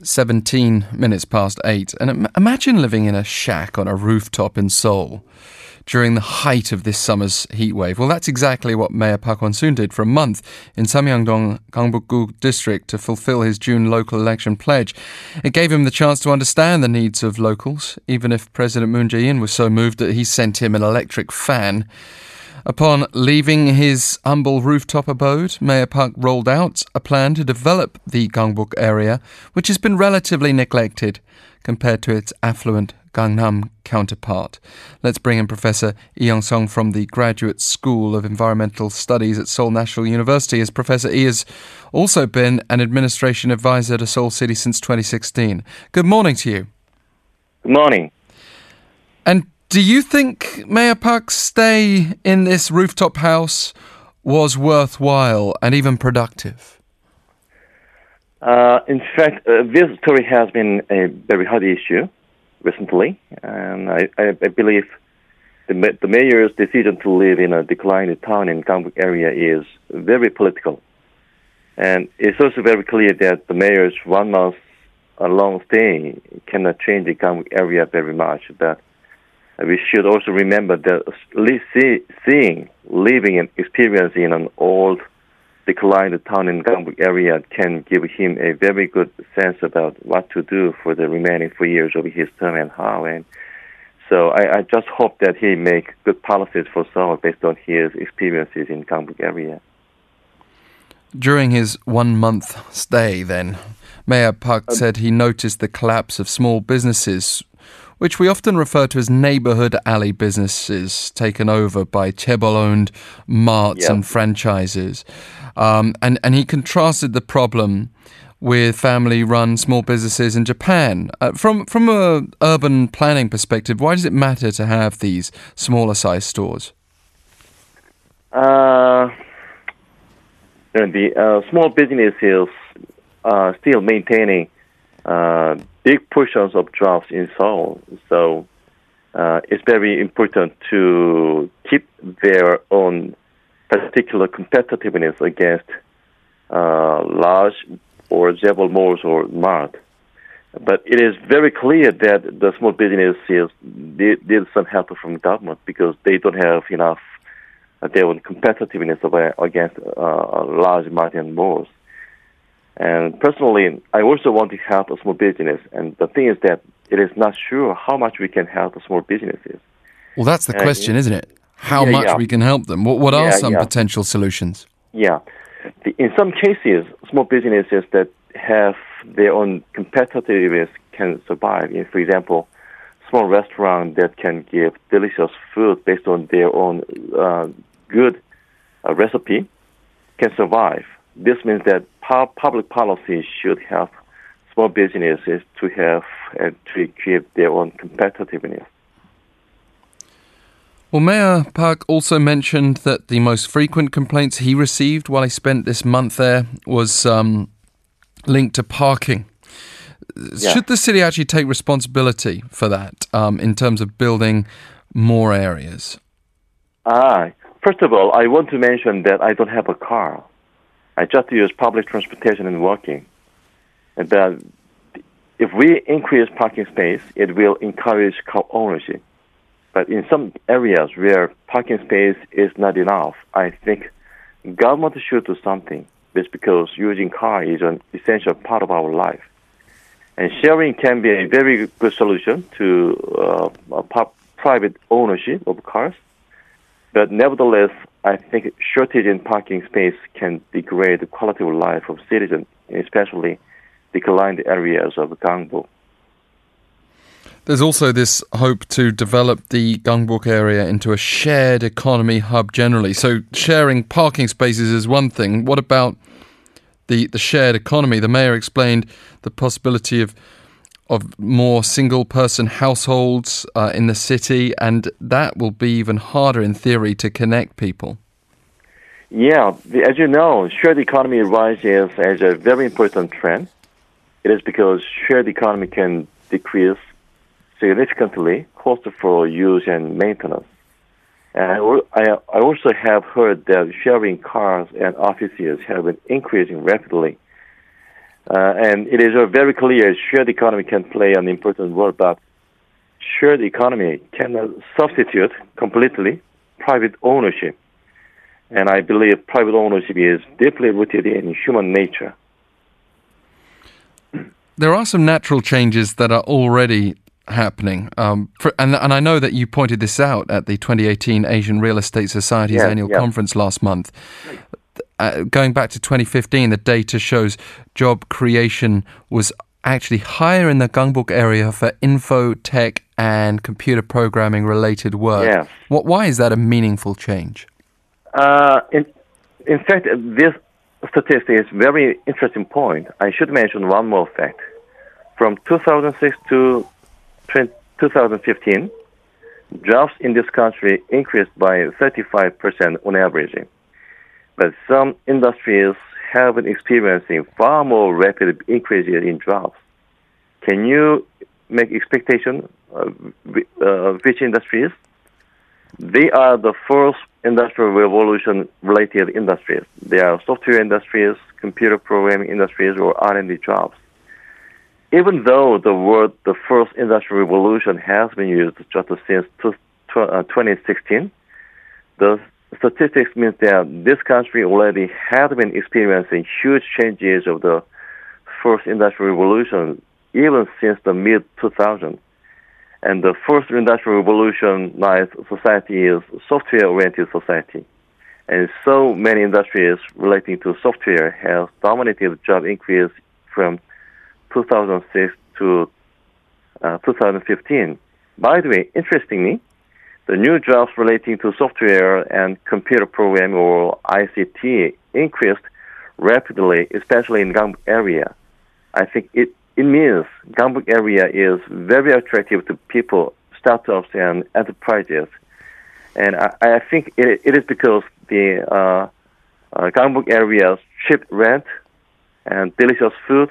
8:17, and imagine living in a shack on a rooftop in Seoul during the height of this summer's heatwave. Well, that's exactly what Mayor Park Won-soon did for a month in Samyangdong, Gangbuk-gu district to fulfill his June local election pledge. It gave him the chance to understand the needs of locals, even if President Moon Jae-in was so moved that he sent him an electric fan. Upon leaving his humble rooftop abode, Mayor Park rolled out a plan to develop the Gangbuk area, which has been relatively neglected compared to its affluent Gangnam counterpart. Let's bring in Professor Lee Young Sung from the Graduate School of Environmental Studies at Seoul National University, as Professor Lee has also been an administration advisor to Seoul City since 2016. Good morning to you. Good morning. And do you think Mayor Park's stay in this rooftop house was worthwhile and even productive? In fact, this story has been a very hot issue recently, and I believe the mayor's decision to live in a declining town in Gangbuk area is very political. And it's also very clear that the mayor's 1 month long stay cannot change the Gangbuk area very much. But we should also remember that seeing, living, and experiencing in an old, declined town in Gangbuk area can give him a very good sense about what to do for the remaining 4 years of his term and how. And so I just hope that he make good policies for Seoul based on his experiences in Gangbuk area. During his 1 month stay, then, Mayor Park said he noticed the collapse of small businesses, which we often refer to as neighbourhood alley businesses taken over by chaebol-owned marts and franchises. And he contrasted the problem with family-run small businesses in Japan. From an urban planning perspective, why does it matter to have these smaller-sized stores? The small businesses are still maintaining big portions of jobs in Seoul, so it's very important to keep their own particular competitiveness against large or chaebol malls or mart. But it is very clear that the small businesses need some help from government because they don't have enough their own competitiveness against large mart and malls. And personally, I also want to help a small business. And the thing is that it is not sure how much we can help the small businesses. Well, that's the question, isn't it? How much we can help them? What are some potential solutions? Yeah. In some cases, small businesses that have their own competitiveness can survive. For example, small restaurant that can give delicious food based on their own good recipe can survive. This means that public policy should help small businesses to have and to keep their own competitiveness. Well, Mayor Park also mentioned that the most frequent complaints he received while he spent this month there was linked to parking. Yeah. Should the city actually take responsibility for that in terms of building more areas? First of all, I want to mention that I don't have a car. I just use public transportation and walking. And that if we increase parking space, it will encourage car ownership. But in some areas where parking space is not enough, I think government should do something. That's because using car is an essential part of our life. And sharing can be a very good solution to private ownership of cars. But nevertheless, I think shortage in parking space can degrade the quality of life of citizens, especially declined areas of Gangbuk. There's also this hope to develop the Gangbuk area into a shared economy hub generally. So sharing parking spaces is one thing. What about the shared economy? The mayor explained the possibility of more single-person households in the city, and that will be even harder in theory to connect people. Yeah, as you know, shared economy rises as a very important trend. It is because shared economy can decrease significantly cost for use and maintenance. And I also have heard that sharing cars and offices have been increasing rapidly. And it is very clear shared economy can play an important role, but shared economy cannot substitute completely private ownership. And I believe private ownership is deeply rooted in human nature. There are some natural changes that are already happening. And I know that you pointed this out at the 2018 Asian Real Estate Society's annual conference last month. Going back to 2015, the data shows job creation was actually higher in the Gangbuk area for info, tech, and computer programming related work. Yeah. Why is that a meaningful change? In fact, this statistic is a very interesting point. I should mention one more fact. From 2006 to 2015, jobs in this country increased by 35% on average. But some industries have been experiencing far more rapid increases in jobs. Can you make expectation of which industries? They are the first industrial revolution-related industries. They are software industries, computer programming industries, or R&D jobs. Even though the word the first industrial revolution has been used just since 2016, the statistics means that this country already had been experiencing huge changes of the first industrial revolution even since the mid-2000s. And the first industrial revolutionized society is software-oriented society. And so many industries relating to software have dominated job increase from 2006 to 2015. By the way, interestingly, the new jobs relating to software and computer programming or ICT increased rapidly, especially in Gangbuk area. I think it means Gangbuk area is very attractive to people, startups, and enterprises. And I think it is because the Gangbuk area's cheap rent and delicious food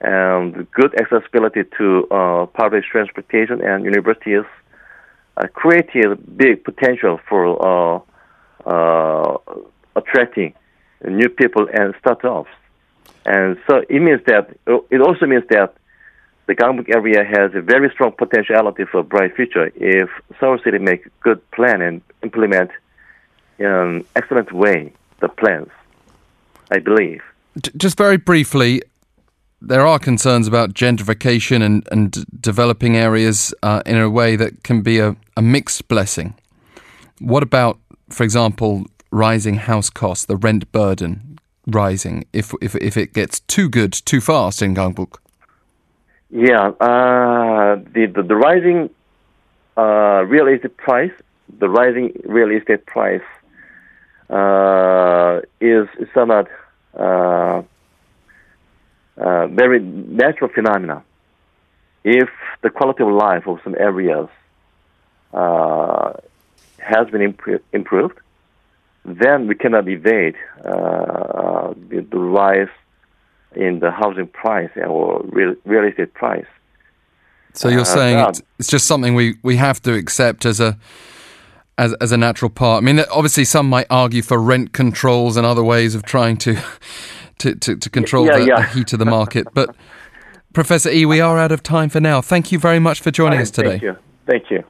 and good accessibility to public transportation and universities created big potential for attracting new people and startups. And so it means that it also means that the Gangbuk area has a very strong potentiality for a bright future if Seoul City makes a good plan and implement in an excellent way the plans, I believe. Just very briefly, there are concerns about gentrification and developing areas in a way that can be a mixed blessing. What about, for example, rising house costs, the rent burden rising, if it gets too good, too fast in Gangbuk? Yeah, the rising real estate price, is somewhat very natural phenomena. If the quality of life of some areas has been improved, then we cannot evade the rise in the housing price or real estate price. So you're saying it's just something we have to accept as a natural part. I mean, obviously some might argue for rent controls and other ways of trying to control the heat of the market. But Professor Lee, we are out of time for now. Thank you very much for joining us today. Thank you.